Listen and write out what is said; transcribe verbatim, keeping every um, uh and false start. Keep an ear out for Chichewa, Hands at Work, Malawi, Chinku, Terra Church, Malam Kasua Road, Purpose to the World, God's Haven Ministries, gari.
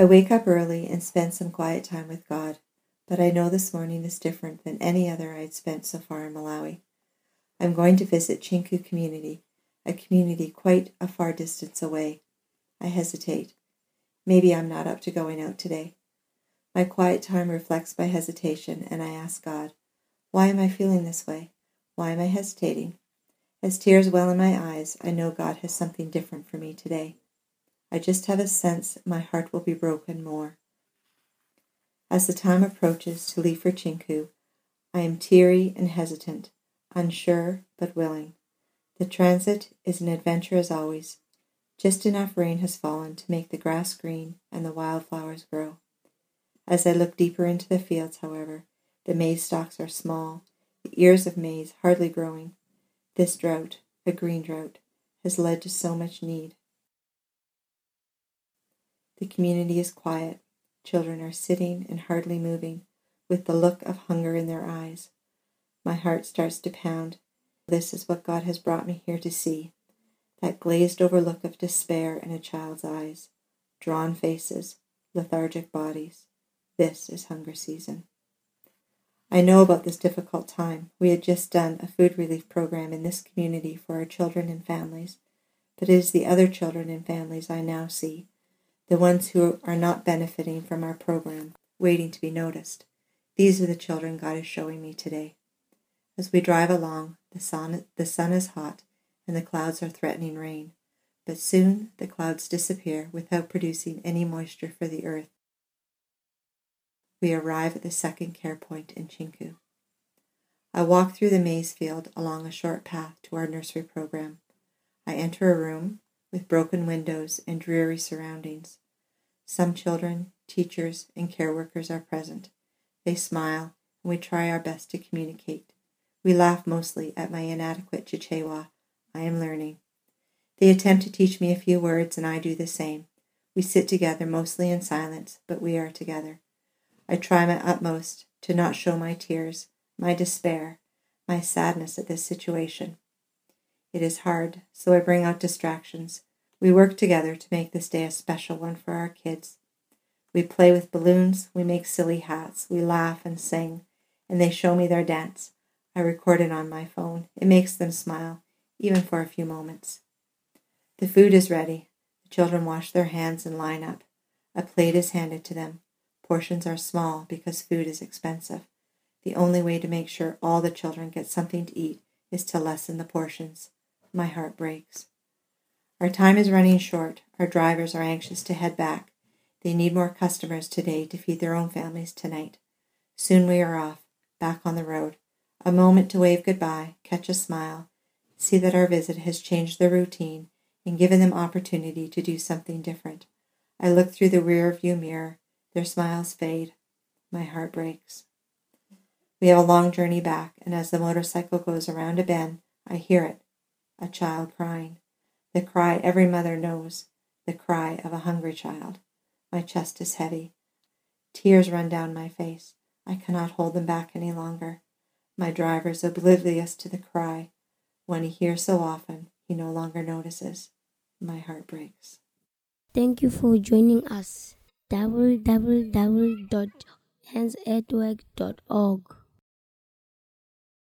I wake up early and spend some quiet time with God, but I know this morning is different than any other I'd spent so far in Malawi. I'm going to visit Chinku community, a community quite a far distance away. I hesitate. Maybe I'm not up to going out today. My quiet time reflects my hesitation, and I ask God, why am I feeling this way? Why am I hesitating? As tears well in my eyes, I know God has something different for me today. I just have a sense my heart will be broken more. As the time approaches to leave for Chinku, I am teary and hesitant, unsure but willing. The transit is an adventure as always. Just enough rain has fallen to make the grass green and the wildflowers grow. As I look deeper into the fields, however, the maize stalks are small, the ears of maize hardly growing. This drought, a green drought, has led to so much need. The community is quiet. Children are sitting and hardly moving, with the look of hunger in their eyes. My heart starts to pound. This is what God has brought me here to see. That glazed-over look of despair in a child's eyes, drawn faces, lethargic bodies. This is hunger season. I know about this difficult time. We had just done a food relief program in this community for our children and families, but it is the other children and families I now see, the ones who are not benefiting from our program, waiting to be noticed. These are the children God is showing me today. As we drive along, the sun, the sun is hot and the clouds are threatening rain, but soon the clouds disappear without producing any moisture for the earth. We arrive at the second care point in Chinku. I walk through the maize field along a short path to our nursery program. I enter a room with broken windows and dreary surroundings. Some children, teachers, and care workers are present. They smile, and we try our best to communicate. We laugh mostly at my inadequate Chichewa. I am learning. They attempt to teach me a few words, and I do the same. We sit together mostly in silence, but we are together. I try my utmost to not show my tears, my despair, my sadness at this situation. It is hard, so I bring out distractions. We work together to make this day a special one for our kids. We play with balloons, we make silly hats, we laugh and sing, and they show me their dance. I record it on my phone. It makes them smile, even for a few moments. The food is ready. The children wash their hands and line up. A plate is handed to them. Portions are small because food is expensive. The only way to make sure all the children get something to eat is to lessen the portions. My heart breaks. Our time is running short. Our drivers are anxious to head back. They need more customers today to feed their own families tonight. Soon we are off, back on the road. A moment to wave goodbye, catch a smile, see that our visit has changed their routine and given them opportunity to do something different. I look through the rear view mirror. Their smiles fade. My heart breaks. We have a long journey back, and as the motorcycle goes around a bend, I hear it, a child crying. The cry every mother knows, the cry of a hungry child. My chest is heavy. Tears run down my face. I cannot hold them back any longer. My driver is oblivious to the cry. When he hears so often, he no longer notices. My heart breaks. Thank you for joining us. w w w dot hands at work dot org